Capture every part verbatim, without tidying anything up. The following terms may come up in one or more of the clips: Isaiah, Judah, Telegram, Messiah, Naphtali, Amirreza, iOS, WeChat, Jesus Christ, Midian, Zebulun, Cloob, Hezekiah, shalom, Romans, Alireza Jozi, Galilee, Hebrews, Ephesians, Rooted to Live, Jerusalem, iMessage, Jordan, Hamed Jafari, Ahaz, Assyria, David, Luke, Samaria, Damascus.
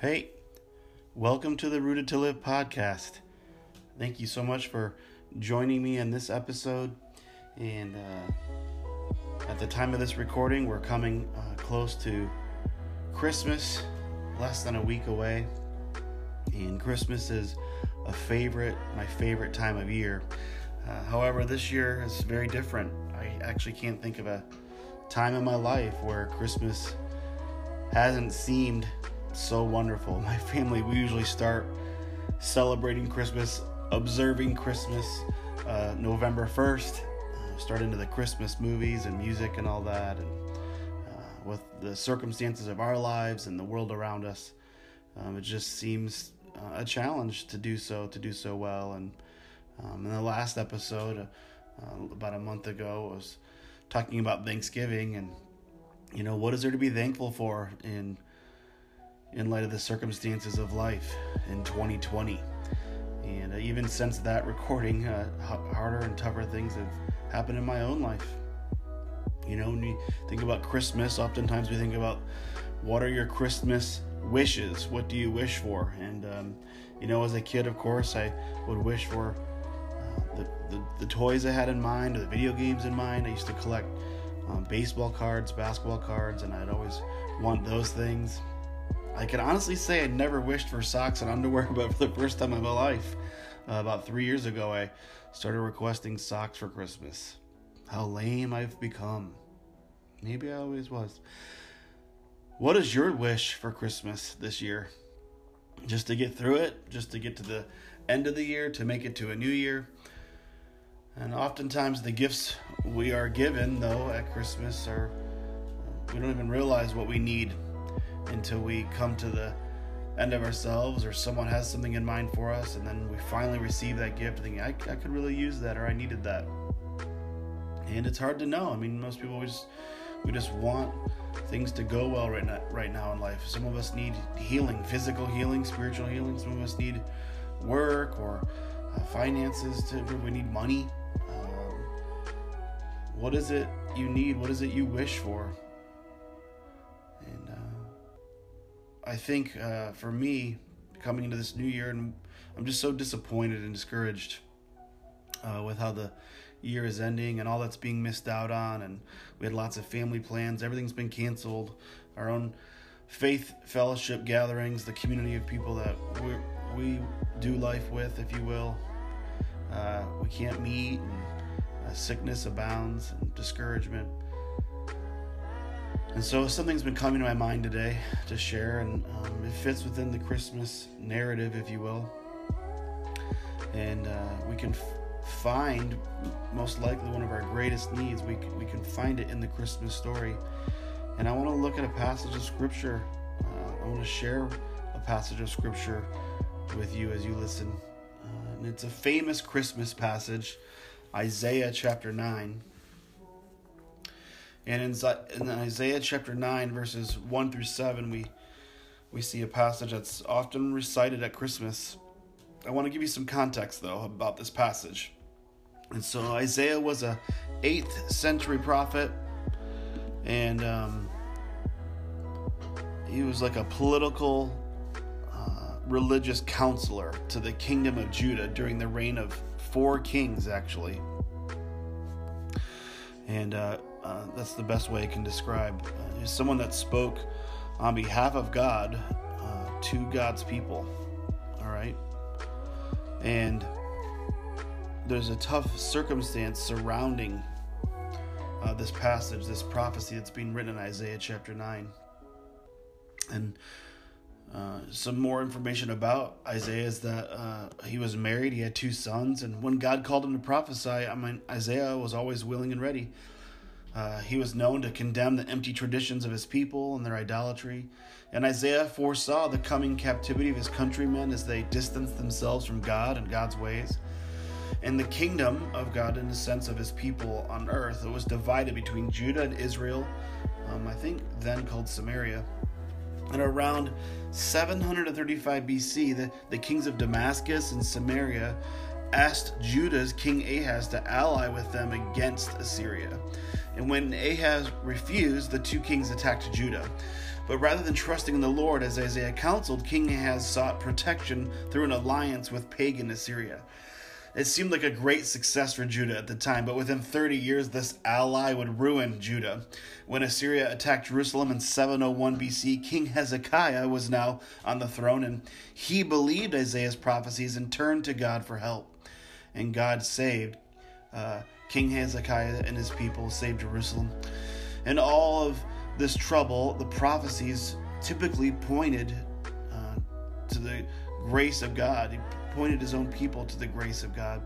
Hey, welcome to the Rooted to Live podcast. Thank you so much for joining me in this episode. And uh, at the time of this recording, we're coming uh, close to Christmas, less than a week away. And Christmas is a favorite, my favorite time of year. Uh, however, this year is very different. I actually can't think of a time in my life where Christmas hasn't seemed so wonderful. My family, we usually start celebrating Christmas, observing Christmas, uh, November first, uh, start into the Christmas movies and music and all that. And uh, with the circumstances of our lives and the world around us, um, it just seems uh, a challenge to do so, to do so well. And um, in the last episode, uh, about a month ago, I was talking about Thanksgiving and, you know, what is there to be thankful for in in light of the circumstances of life in twenty twenty. And even since that recording, uh, harder and tougher things have happened in my own life. You know, when you think about Christmas, oftentimes we think about, what are your Christmas wishes? What do you wish for? And, um, you know, as a kid, of course, I would wish for uh, the, the, the toys I had in mind, or the video games in mind. I used to collect um, baseball cards, basketball cards, and I'd always want those things. I can honestly say I never wished for socks and underwear, but for the first time in my life, uh, about three years ago, I started requesting socks for Christmas. How lame I've become. Maybe I always was. What is your wish for Christmas this year? Just to get through it, just to get to the end of the year, to make it to a new year. And oftentimes the gifts we are given, though, at Christmas are, we don't even realize what we need until we come to the end of ourselves, or someone has something in mind for us, and then we finally receive that gift thinking, I, I could really use that, or I needed that. And it's hard to know. I mean, most people, we just, we just want things to go well right now, right now in life. Some of us need healing, physical healing, spiritual healing. Some of us need work or uh, finances to improve. We need money. Um, what is it you need? What is it you wish for? And, uh, I think uh, for me, coming into this new year, and I'm just so disappointed and discouraged uh, with how the year is ending and all that's being missed out on. And we had lots of family plans. Everything's been canceled. Our own faith fellowship gatherings, the community of people that we're, we do life with, if you will. Uh, we can't meet, and uh, sickness abounds and discouragement. And so something's been coming to my mind today to share, and um, it fits within the Christmas narrative, if you will. And uh, we can f- find, most likely, one of our greatest needs. We can, we can find it in the Christmas story. And I want to look at a passage of Scripture. Uh, I want to share a passage of Scripture with you as you listen. Uh, and it's a famous Christmas passage, Isaiah chapter nine. And in, in Isaiah chapter nine, verses one through seven, we we see a passage that's often recited at Christmas. I want to give you some context, though, about this passage. And so Isaiah was a eighth century prophet, and um, he was like a political, uh, religious counselor to the kingdom of Judah during the reign of four kings, actually. And uh, uh, that's the best way I can describe. Uh, he's someone that spoke on behalf of God uh, to God's people. All right. And there's a tough circumstance surrounding uh, this passage, this prophecy that's being written in Isaiah chapter nine. And uh, some more information about Isaiah is that uh, he was married. He had two sons. And when God called him to prophesy, I mean, Isaiah was always willing and ready. Uh, he was known to condemn the empty traditions of his people and their idolatry. And Isaiah foresaw the coming captivity of his countrymen as they distanced themselves from God and God's ways. And the kingdom of God, in the sense of his people on earth, it was divided between Judah and Israel, um, I think then called Samaria. And around seven thirty-five B C, the, the kings of Damascus and Samaria asked Judah's king Ahaz to ally with them against Assyria. And when Ahaz refused, the two kings attacked Judah. But rather than trusting in the Lord, as Isaiah counseled, King Ahaz sought protection through an alliance with pagan Assyria. It seemed like a great success for Judah at the time, but within thirty years, this ally would ruin Judah. When Assyria attacked Jerusalem in seven oh one B C, King Hezekiah was now on the throne, and he believed Isaiah's prophecies and turned to God for help. And God saved uh, King Hezekiah and his people, saved Jerusalem. In all of this trouble, the prophecies typically pointed uh, to the grace of God. He pointed his own people to the grace of God.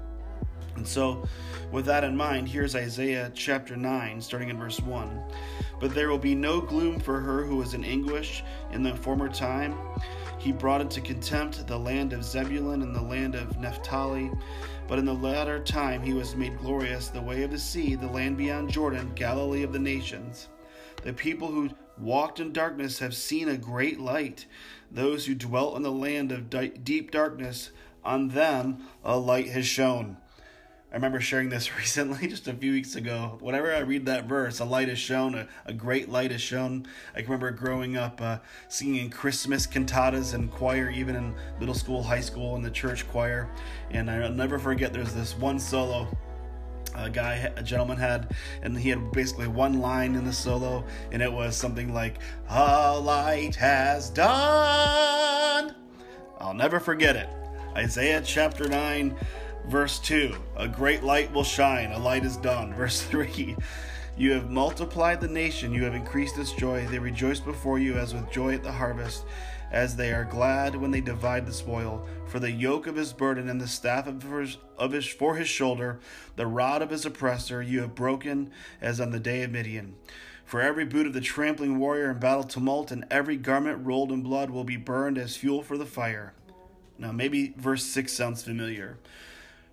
And so, with that in mind, here's Isaiah chapter nine, starting in verse one. But there will be no gloom for her who was in anguish in the former time. He brought into contempt the land of Zebulun and the land of Naphtali. But in the latter time he was made glorious, the way of the sea, the land beyond Jordan, Galilee of the nations. The people who walked in darkness have seen a great light. Those who dwelt in the land of di- deep darkness, on them a light has shone. I remember sharing this recently, just a few weeks ago. Whenever I read that verse, a light is shown, a, a great light is shown. I can remember growing up uh, singing Christmas cantatas in choir, even in middle school, high school, in the church choir. And I'll never forget, there's this one solo a guy, a gentleman had, and he had basically one line in the solo, and it was something like, "A light has dawned." I'll never forget it. Isaiah chapter nine, verse two, a great light will shine, a light is dawned. Verse three, you have multiplied the nation, you have increased its joy, they rejoice before you as with joy at the harvest, as they are glad when they divide the spoil. For the yoke of his burden and the staff of his, of his for his shoulder, the rod of his oppressor, you have broken as on the day of Midian. For every boot of the trampling warrior in battle tumult and every garment rolled in blood will be burned as fuel for the fire. Now maybe verse six sounds familiar.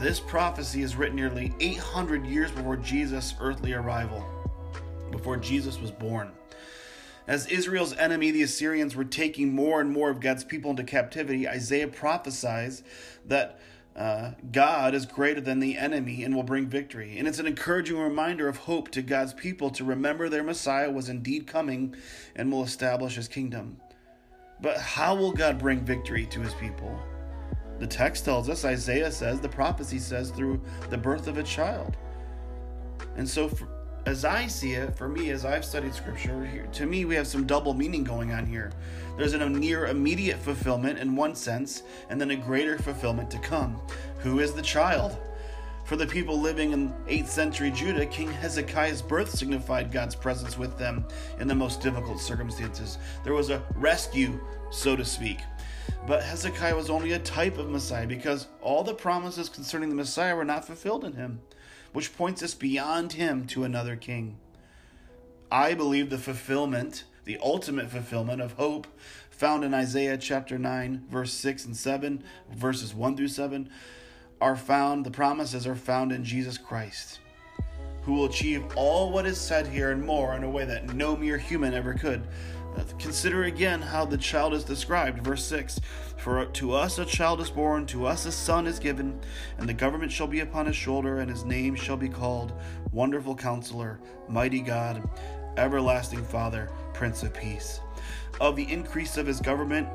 this prophecy is written nearly eight hundred years before Jesus' earthly arrival, before Jesus was born. As Israel's enemy, the Assyrians, were taking more and more of God's people into captivity, Isaiah prophesies that uh, God is greater than the enemy and will bring victory. And it's an encouraging reminder of hope to God's people to remember their Messiah was indeed coming and will establish his kingdom. But how will God bring victory to his people? The text tells us, Isaiah says, the prophecy says, through the birth of a child. And so for As I see it, for me, as I've studied scripture here, to me, we have some double meaning going on here. There's a near immediate fulfillment in one sense, and then a greater fulfillment to come. Who is the child? For the people living in eighth century Judah, King Hezekiah's birth signified God's presence with them in the most difficult circumstances. There was a rescue, so to speak. But Hezekiah was only a type of Messiah, because all the promises concerning the Messiah were not fulfilled in him, which points us beyond him to another king. I believe the fulfillment, the ultimate fulfillment of hope, found in Isaiah chapter nine, verse six and seven, verses one through seven, are found, the promises are found in Jesus Christ, who will achieve all what is said here and more in a way that no mere human ever could. Consider again how the child is described. Verse six, for to us a child is born, to us a son is given, and the government shall be upon his shoulder, and his name shall be called Wonderful Counselor, Mighty God, Everlasting Father, Prince of Peace. Of the increase of his government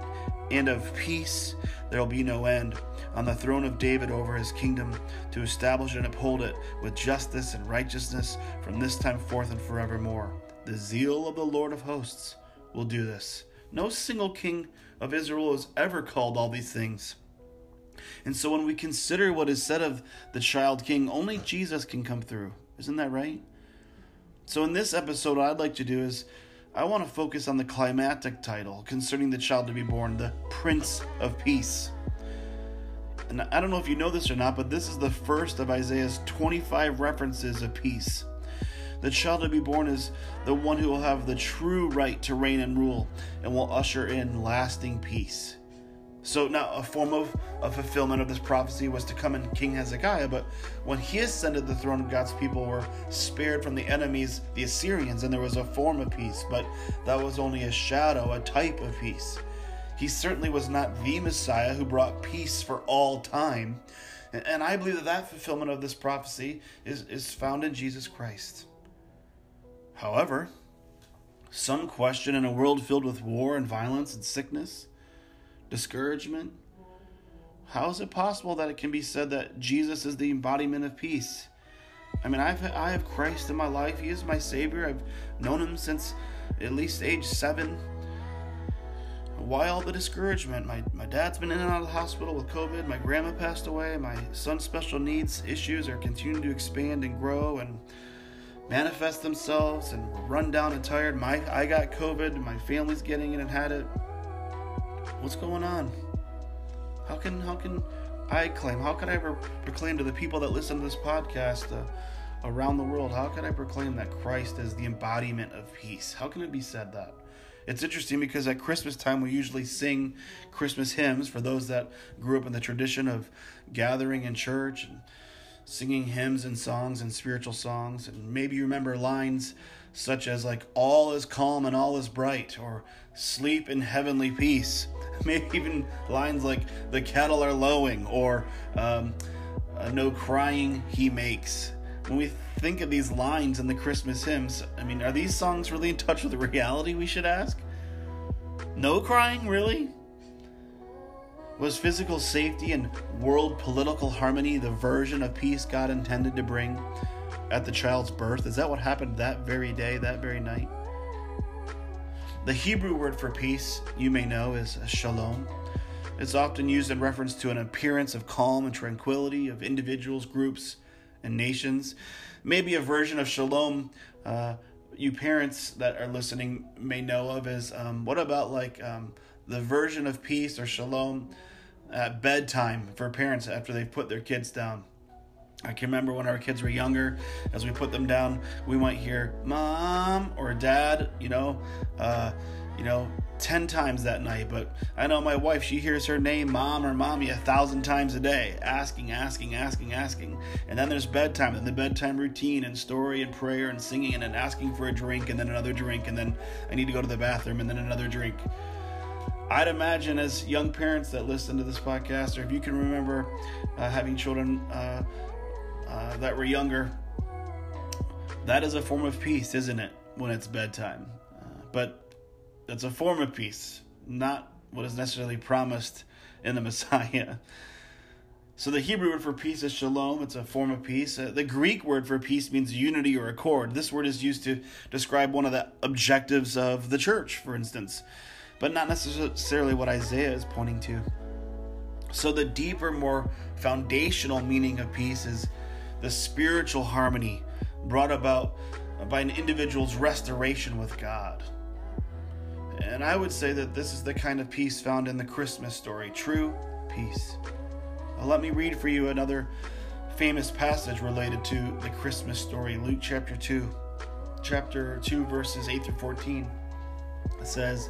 and of peace there will be no end, on the throne of David over his kingdom, to establish and uphold it with justice and righteousness from this time forth and forevermore. The zeal of the Lord of hosts will do this. No single king of Israel has ever called all these things. And so when we consider what is said of the child king, only Jesus can come through. Isn't that right? So in this episode, what I'd like to do is, I want to focus on the climactic title concerning the child to be born, the Prince of Peace. And I don't know if you know this or not, but this is the first of Isaiah's twenty-five references of peace. The child to be born is the one who will have the true right to reign and rule and will usher in lasting peace. So now a form of, of fulfillment of this prophecy was to come in King Hezekiah, but when he ascended the throne, God's people were spared from the enemies, the Assyrians, and there was a form of peace, but that was only a shadow, a type of peace. He certainly was not the Messiah who brought peace for all time. And I believe that that fulfillment of this prophecy is, is found in Jesus Christ. However, some question in a world filled with war and violence and sickness, discouragement, how is it possible that it can be said that Jesus is the embodiment of peace? I mean, I've, I have Christ in my life. He is my Savior. I've known Him since at least age seven. Why all the discouragement? My my dad's been in and out of the hospital with COVID. My grandma passed away. My son's special needs issues are continuing to expand and grow and manifest themselves, and we're run down and tired. My I got COVID. My family's getting it and had it. What's going on? How can how can I claim? How can I re- proclaim to the people that listen to this podcast uh, around the world? How can I proclaim that Christ is the embodiment of peace? How can it be said that? It's interesting because at Christmas time we usually sing Christmas hymns for those that grew up in the tradition of gathering in church and singing hymns and songs and spiritual songs. And maybe you remember lines such as like, all is calm and all is bright, or sleep in heavenly peace. Maybe even lines like, the cattle are lowing, or um, uh, no crying he makes. When we think of these lines in the Christmas hymns, I mean, are these songs really in touch with reality, we should ask? No crying, really? Was physical safety and world political harmony the version of peace God intended to bring at the child's birth? Is that what happened that very day, that very night? The Hebrew word for peace, you may know, is shalom. It's often used in reference to an appearance of calm and tranquility of individuals, groups, and nations. Maybe a version of shalom uh, you parents that are listening may know of is, um, what about like um, the version of peace or shalom at bedtime for parents after they've put their kids down? I can remember when our kids were younger, as we put them down, we might hear mom or dad, you know, uh, you know, ten times that night. But I know my wife, she hears her name, mom or mommy, a thousand times a day, asking, asking, asking, asking. And then there's bedtime and the bedtime routine and story and prayer and singing and then asking for a drink and then another drink. And then I need to go to the bathroom and then another drink. I'd imagine as young parents that listen to this podcast, or if you can remember uh, having children uh, uh, that were younger, that is a form of peace, isn't it? When it's bedtime. Uh, but That's a form of peace, not what is necessarily promised in the Messiah. So the Hebrew word for peace is shalom. It's a form of peace. Uh, the Greek word for peace means unity or accord. This word is used to describe one of the objectives of the church, for instance, but not necessarily what Isaiah is pointing to. So the deeper, more foundational meaning of peace is the spiritual harmony brought about by an individual's restoration with God. And I would say that this is the kind of peace found in the Christmas story, true peace. Now, let me read for you another famous passage related to the Christmas story, Luke chapter two, chapter two, verses eight through fourteen. It says,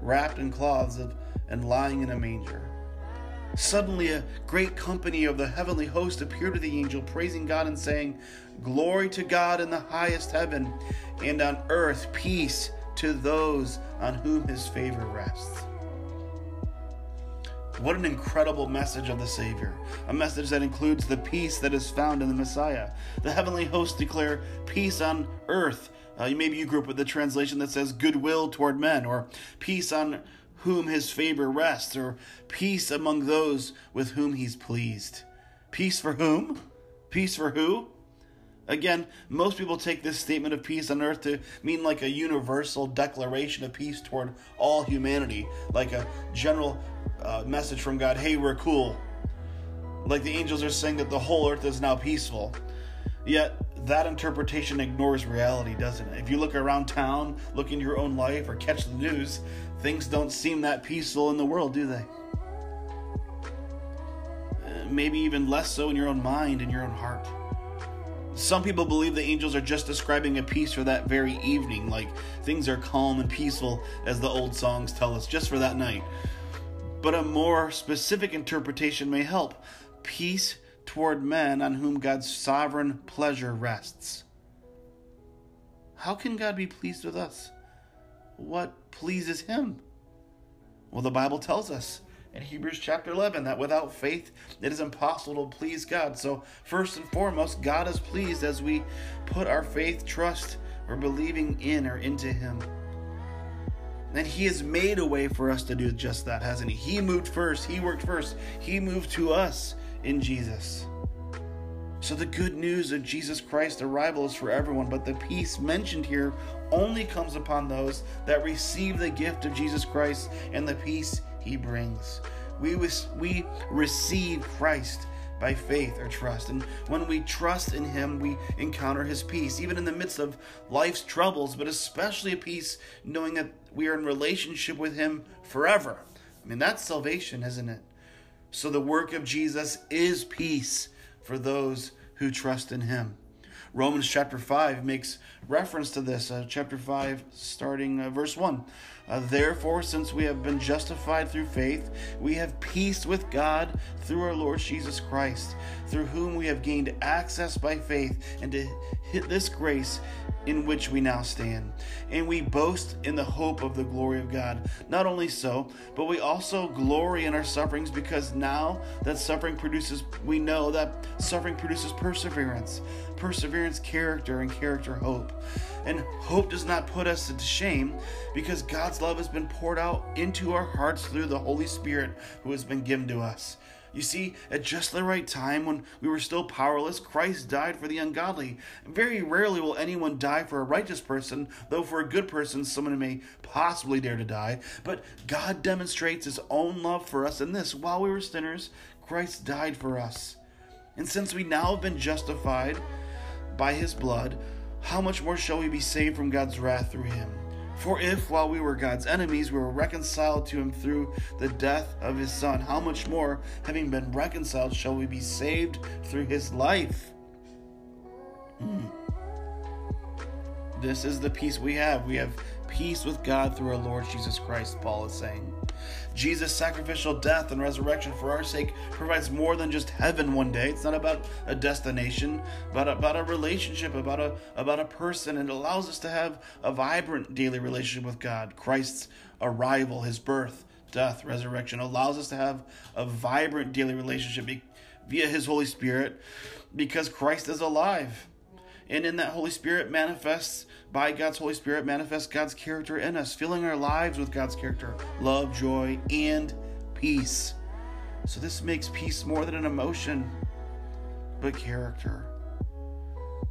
wrapped in cloths and lying in a manger.' Suddenly a great company of the heavenly host appeared to the angel, praising God and saying, 'Glory to God in the highest heaven, and on earth peace to those on whom his favor rests.'" What an incredible message of the Savior, a message that includes the peace that is found in the Messiah. The heavenly hosts declare peace on earth. Uh, maybe you grew up with the translation that says goodwill toward men, or peace on whom his favor rests, or peace among those with whom he's pleased. Peace for whom? Peace for who? Again, most people take this statement of peace on earth to mean like a universal declaration of peace toward all humanity, like a general uh, message from God, hey, we're cool. Like the angels are saying that the whole earth is now peaceful. Yet, that interpretation ignores reality, doesn't it? If you look around town, look into your own life, or catch the news, things don't seem that peaceful in the world, do they? Maybe even less so in your own mind, in your own heart. Some people believe the angels are just describing a peace for that very evening, like things are calm and peaceful, as the old songs tell us, just for that night. But a more specific interpretation may help. Peace toward men on whom God's sovereign pleasure rests. How can God be pleased with us? What pleases him? Well, the Bible tells us in Hebrews chapter eleven that without faith it is impossible to please God. So first and foremost, God is pleased as we put our faith, trust, or believing in or into him. And he has made a way for us to do just that, hasn't he? He moved first. He worked first. He moved to us in Jesus. So the good news of Jesus Christ's arrival is for everyone, but the peace mentioned here only comes upon those that receive the gift of Jesus Christ and the peace he brings. We, we receive Christ by faith or trust. And when we trust in him, we encounter his peace, even in the midst of life's troubles, but especially a peace knowing that we are in relationship with him forever. I mean, that's salvation, isn't it? So the work of Jesus is peace for those who trust in him. Romans chapter five makes reference to this. Uh, chapter five, starting uh, verse one. Uh, Therefore, since we have been justified through faith, we have peace with God through our Lord Jesus Christ, through whom we have gained access by faith into this grace in which we now stand. And we boast in the hope of the glory of God. Not only so, but we also glory in our sufferings, because now that suffering produces, we know that suffering produces perseverance. Perseverance, character, and character, hope. And hope does not put us into shame, because God's love has been poured out into our hearts through the Holy Spirit who has been given to us. You see, at just the right time, when we were still powerless, Christ died for the ungodly. Very rarely will anyone die for a righteous person, though for a good person, someone may possibly dare to die. But God demonstrates his own love for us in this. While we were sinners, Christ died for us. And since we now have been justified by his blood, how much more shall we be saved from God's wrath through him? For if, while we were God's enemies, we were reconciled to him through the death of his son, how much more, having been reconciled, shall we be saved through his life? Hmm. This is the peace we have. We have peace with God through our Lord Jesus Christ, Paul is saying. Jesus' sacrificial death and resurrection for our sake provides more than just heaven one day. It's not about a destination, but about a relationship, about a, about a person. It allows us to have a vibrant daily relationship with God. Christ's arrival, his birth, death, resurrection allows us to have a vibrant daily relationship via his Holy Spirit, because Christ is alive. And in that Holy Spirit manifests, by God's Holy Spirit manifests God's character in us, filling our lives with God's character, love, joy, and peace. So this makes peace more than an emotion, but character.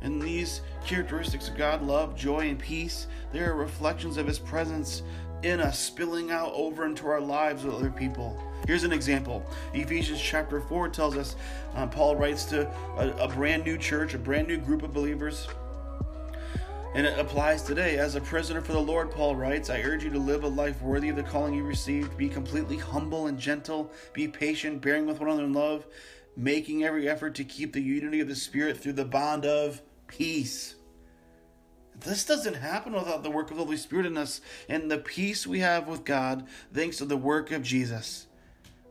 And these characteristics of God, love, joy, and peace, they are reflections of his presence in us, spilling out over into our lives with other people. Here's an example. Ephesians chapter four tells us, um, Paul writes to a, a brand new church, a brand new group of believers, and it applies today. As a prisoner for the Lord, Paul writes, I urge you to live a life worthy of the calling you received. Be completely humble and gentle. Be patient, bearing with one another in love, making every effort to keep the unity of the Spirit through the bond of peace. This doesn't happen without the work of the Holy Spirit in us and the peace we have with God thanks to the work of Jesus.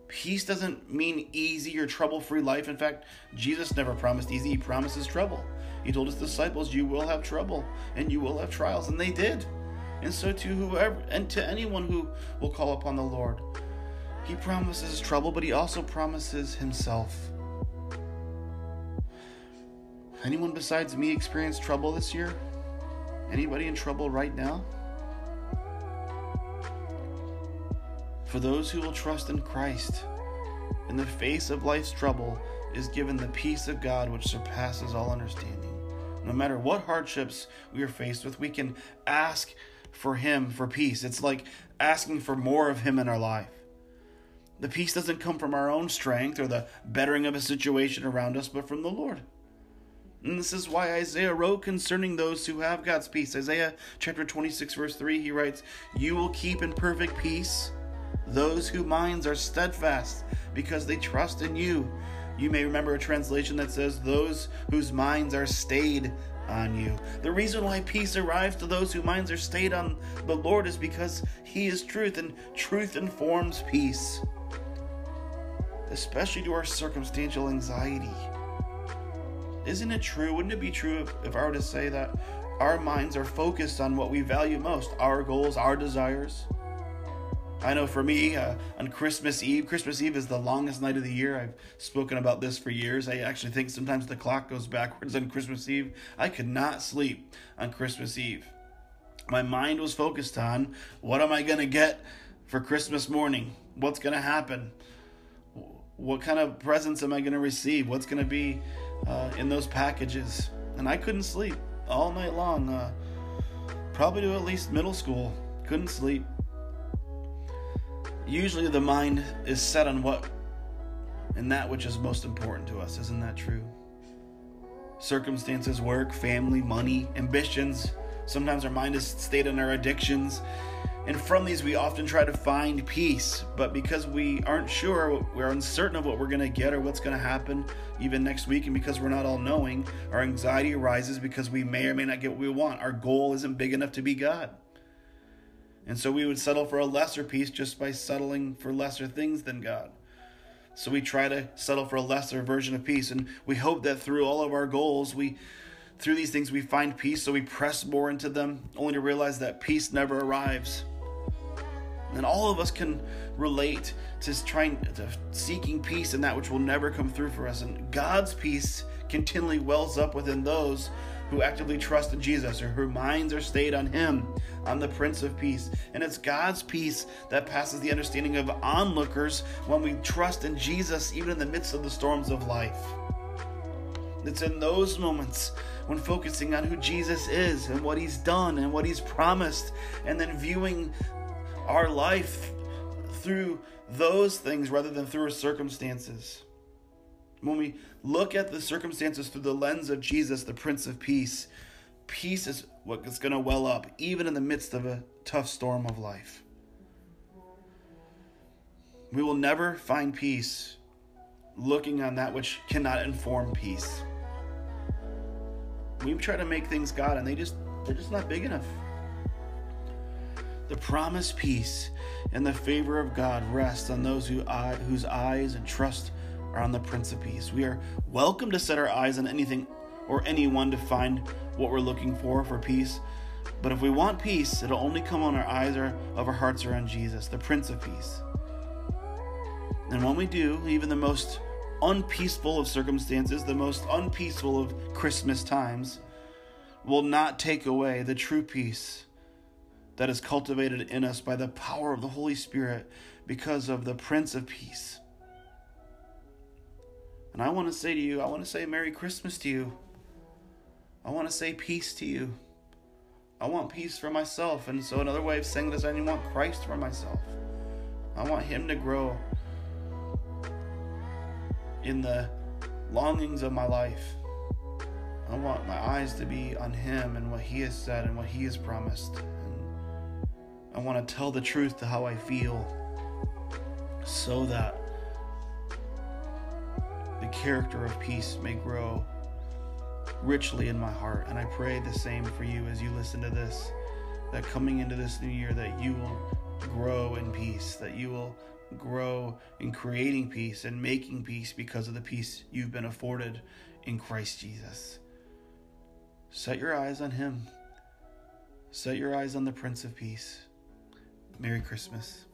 Peace doesn't mean easy or trouble-free life. In fact, Jesus never promised easy. He promises trouble. He told his disciples, you will have trouble and you will have trials, and they did. And so to whoever and to anyone who will call upon the Lord. He promises trouble, but he also promises himself. Anyone besides me experienced trouble this year? Anybody in trouble right now? For those who will trust in Christ, in the face of life's trouble, is given the peace of God which surpasses all understanding. No matter what hardships we are faced with, we can ask for Him for peace. It's like asking for more of Him in our life. The peace doesn't come from our own strength or the bettering of a situation around us, but from the Lord. And this is why Isaiah wrote concerning those who have God's peace. Isaiah chapter twenty-six, verse three, he writes, "You will keep in perfect peace those whose minds are steadfast, because they trust in you." You may remember a translation that says, "Those whose minds are stayed on you." The reason why peace arrives to those whose minds are stayed on the Lord is because He is truth, and truth informs peace, especially to our circumstantial anxiety. Isn't it true? Wouldn't it be true if, if I were to say that our minds are focused on what we value most, our goals, our desires? I know for me, uh, on Christmas Eve, Christmas Eve is the longest night of the year. I've spoken about this for years. I actually think sometimes the clock goes backwards on Christmas Eve. I could not sleep on Christmas Eve. My mind was focused on, what am I going to get for Christmas morning? What's going to happen? What kind of presents am I going to receive? What's going to be uh, in those packages? And I couldn't sleep all night long. Uh, probably to at least middle school. Couldn't sleep. Usually the mind is set on what and that which is most important to us. Isn't that true? Circumstances, work, family, money, ambitions. Sometimes our mind is stayed on our addictions. And from these, we often try to find peace. But because we aren't sure, we're uncertain of what we're going to get or what's going to happen even next week, and because we're not all-knowing, our anxiety arises because we may or may not get what we want. Our goal isn't big enough to be God. And so we would settle for a lesser peace just by settling for lesser things than God. So we try to settle for a lesser version of peace. And we hope that through all of our goals, we through these things, we find peace. So we press more into them, only to realize that peace never arrives. And all of us can relate to trying to seeking peace in that which will never come through for us. And God's peace continually wells up within those who actively trust in Jesus, or whose minds are stayed on Him, on the Prince of Peace. And it's God's peace that passes the understanding of onlookers when we trust in Jesus, even in the midst of the storms of life. It's in those moments when focusing on who Jesus is and what He's done and what He's promised, and then viewing our life through those things rather than through our circumstances. When we look at the circumstances through the lens of Jesus, the Prince of Peace, peace is what is going to well up, even in the midst of a tough storm of life. We will never find peace looking on that which cannot inform peace. We try to make things God, and they just, they're just not big enough. The promised peace and the favor of God rests on those who eye, whose eyes and trust are on the Prince of Peace. We are welcome to set our eyes on anything or anyone to find what we're looking for, for peace. But if we want peace, it'll only come on our eyes or of our hearts are on Jesus, the Prince of Peace. And when we do, even the most unpeaceful of circumstances, the most unpeaceful of Christmas times, will not take away the true peace that is cultivated in us by the power of the Holy Spirit because of the Prince of Peace. And I want to say to you, I want to say Merry Christmas to you. I want to say peace to you. I want peace for myself. And so another way of saying this, I want Christ for myself. I want Him to grow in the longings of my life. I want my eyes to be on Him and what He has said and what He has promised. I want to tell the truth to how I feel, so that the character of peace may grow richly in my heart. And I pray the same for you as you listen to this, that coming into this new year, that you will grow in peace, that you will grow in creating peace and making peace because of the peace you've been afforded in Christ Jesus. Set your eyes on Him. Set your eyes on the Prince of Peace. Merry Christmas.